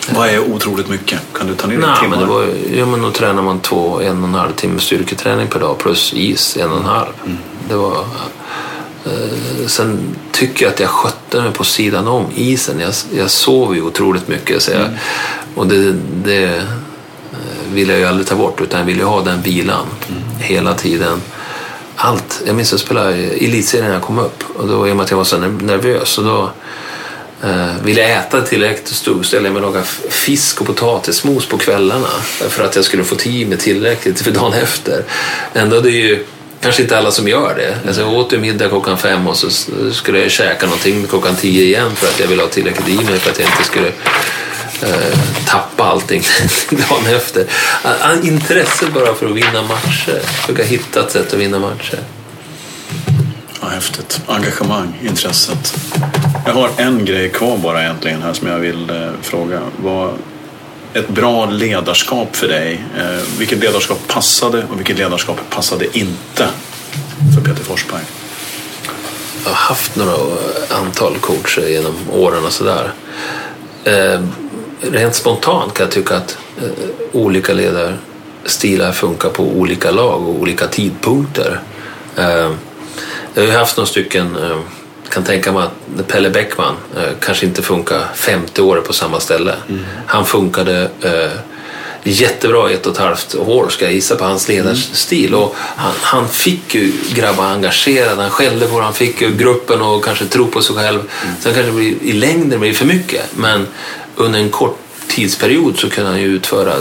Vad är otroligt mycket? Kan du ta ner det timmar? Men då tränar man 1,5 timmar styrketräning per dag plus is 1,5. Mm. Det var... sen tycker jag att jag skötte mig på sidan om isen. Jag sov ju otroligt mycket. Så och det vill jag ju aldrig ta bort, utan jag vill ju ha den vilan hela tiden. Allt. Jag minns att jag spelade i elitserien när jag kom upp. Och då, i och med att jag var så nervös, och då ville jag äta tillräckligt stor ställe med några fisk och potatismos på kvällarna för att jag skulle få tid med tillräckligt för dagen efter. Ändå det är ju kanske inte alla som gör det. Alltså, jag åt ju middag 17:00 och så skulle jag käka någonting 22:00 igen för att jag ville ha tillräckligt i mig för att jag inte skulle tappa allting dagen efter. Intresset bara för att vinna matcher. Försöka hitta ett sätt att vinna matcher. Ja, häftigt. Engagemang, intresset. Jag har en grej kvar bara egentligen här som jag vill fråga. Vad ett bra ledarskap för dig? Vilket ledarskap passade och vilket ledarskap passade inte för Peter Forsberg? Jag har haft några antal coacher genom åren och sådär. Rent spontant kan jag tycka att olika ledarstilar funkar på olika lag och olika tidpunkter. Jag har haft några stycken, kan tänka mig att Pelle Bäckman kanske inte funkar 50 år på samma ställe. Mm. Han funkade jättebra 1,5 år, ska jag gissa på hans ledarstil, och han fick ju grabbar engagerade, han skällde på, han fick ju gruppen och kanske tro på sig själv. Sen kanske blir, i längden blir det för mycket, men under en kort tidsperiod så kunde han ju utföra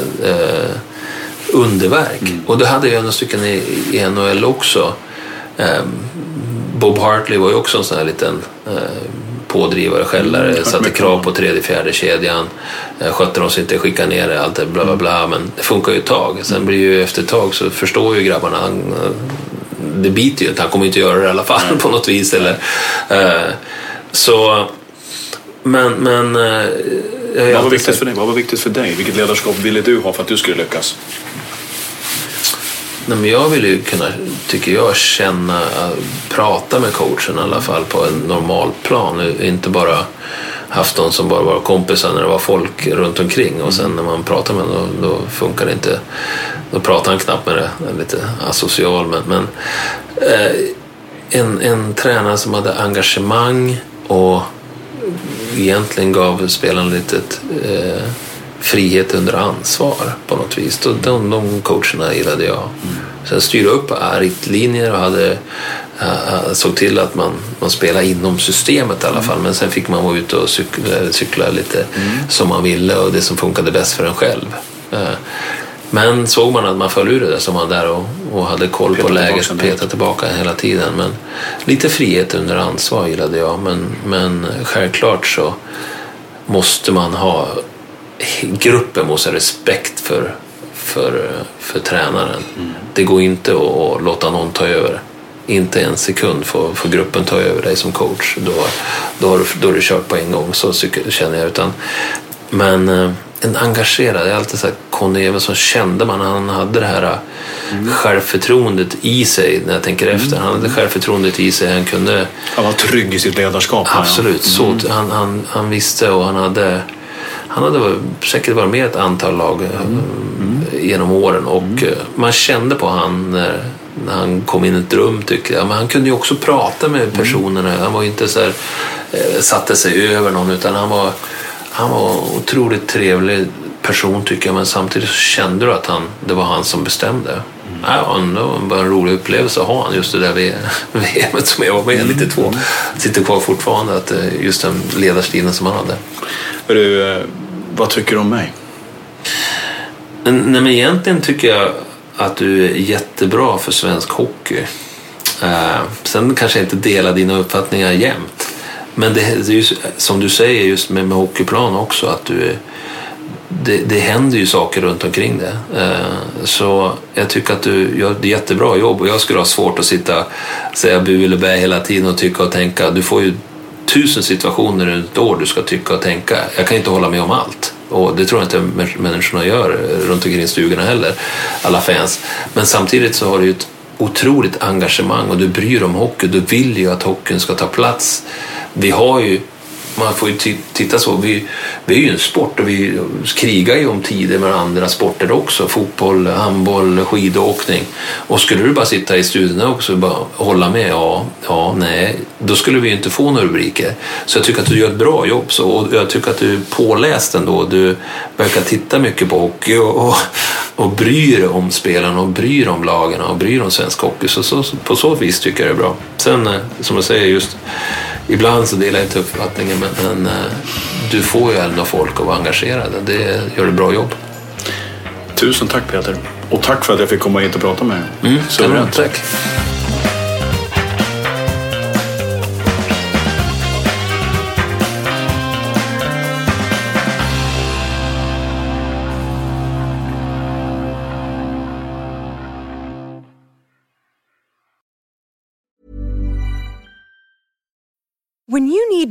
underverk. Och det hade ju några stycken i NHL också. Bob Hartley var ju också en sån här liten pådrivare, skällare, satte krav på 3:e, 4:e kedjan, skötte de sig inte, skicka ner det, allt det bla bla bla, men det funkar ju ett tag. Sen blir ju efter ett tag så förstår ju grabbarna, det biter ju inte, han kommer inte göra det i alla fall på något vis eller, så men vad var viktigt för dig? Vad var viktigt för dig? Vilket ledarskap ville du ha för att du skulle lyckas? Nej, men jag vill ju kunna, tycker jag, känna, prata med coachen i alla fall på en normal plan, inte bara haft någon som bara var kompisar när det var folk runt omkring, och sen när man pratar med honom då funkar det inte, då pratar han knappt med det, lite asocial, men en tränare som hade engagemang och egentligen gav spelaren lite frihet under ansvar på något vis. De coacherna gillade jag. Sen styrde upp riktlinjer och såg till att man spelade inom systemet i alla fall, men sen fick man vara ute och cykla lite som man ville och det som funkade bäst för en själv. Men såg man att man föll ur det där, som man där och hade koll på läget och petade tillbaka hela tiden. Men lite frihet under ansvar gillade jag, men självklart så måste man ha, gruppen måste ha respekt för tränaren. Det går inte att låta någon ta över, inte en sekund för gruppen ta över dig som coach, då är du kört på en gång, så känner jag, utan Men en engagerad, jag har alltid sagt Conny Evensson, kände man, han hade det här självförtroendet i sig. När jag tänker efter, han hade självförtroendet i sig, han kunde, han var trygg i sitt ledarskap. Absolut, så han visste, och han hade säkert varit med ett antal lag genom åren, och man kände på han när han kom in i ett rum, tycker jag. Men han kunde ju också prata med personerna, han var ju inte så här, satte sig över någon, utan han var otroligt trevlig person, tycker jag. Men samtidigt så kände du att det var han som bestämde. Det var en rolig upplevelse att ha han, just det där VMet som jag var med 92. Sitter kvar fortfarande, att just den ledarstilen som han hade. Du, vad tycker du om mig? Nej, men egentligen tycker jag att du är jättebra för svensk hockey. Sen kanske jag inte delar dina uppfattningar jämt. Men det är ju, som du säger, just med hockeyplan också, att det händer ju saker runt omkring det. Så jag tycker att du gör ett jättebra jobb, och jag skulle ha svårt att sitta och säga bu eller bä hela tiden och tycka och tänka. Du får ju 1000 situationer under ett år du ska tycka och tänka. Jag kan inte hålla med om allt. Och det tror jag inte människorna gör runt omkring stugorna heller, alla fans. Men samtidigt så har du ju ett otroligt engagemang, och du bryr om hockey. Du vill ju att hockeyn ska ta plats. Vi har ju, man får ju titta så, vi är ju en sport, och vi krigar ju om tider med andra sporter också, fotboll, handboll, skidåkning. Och skulle du bara sitta i studierna också och bara hålla med, nej, då skulle vi ju inte få några rubriker. Så jag tycker att du gör ett bra jobb, så, och jag tycker att du är påläst ändå, du verkar titta mycket på hockey och bryr om spelarna, och bryr om lagarna, och bryr om svensk hockey, så på så vis tycker jag det är bra. Sen, som jag säger, just ibland så delar jag inte uppfattningen, men du får ju ändå folk att vara engagerade. Det gör ett bra jobb. Tusen tack, Peter. Och tack för att jag fick komma hit och prata med dig. Tack. When you need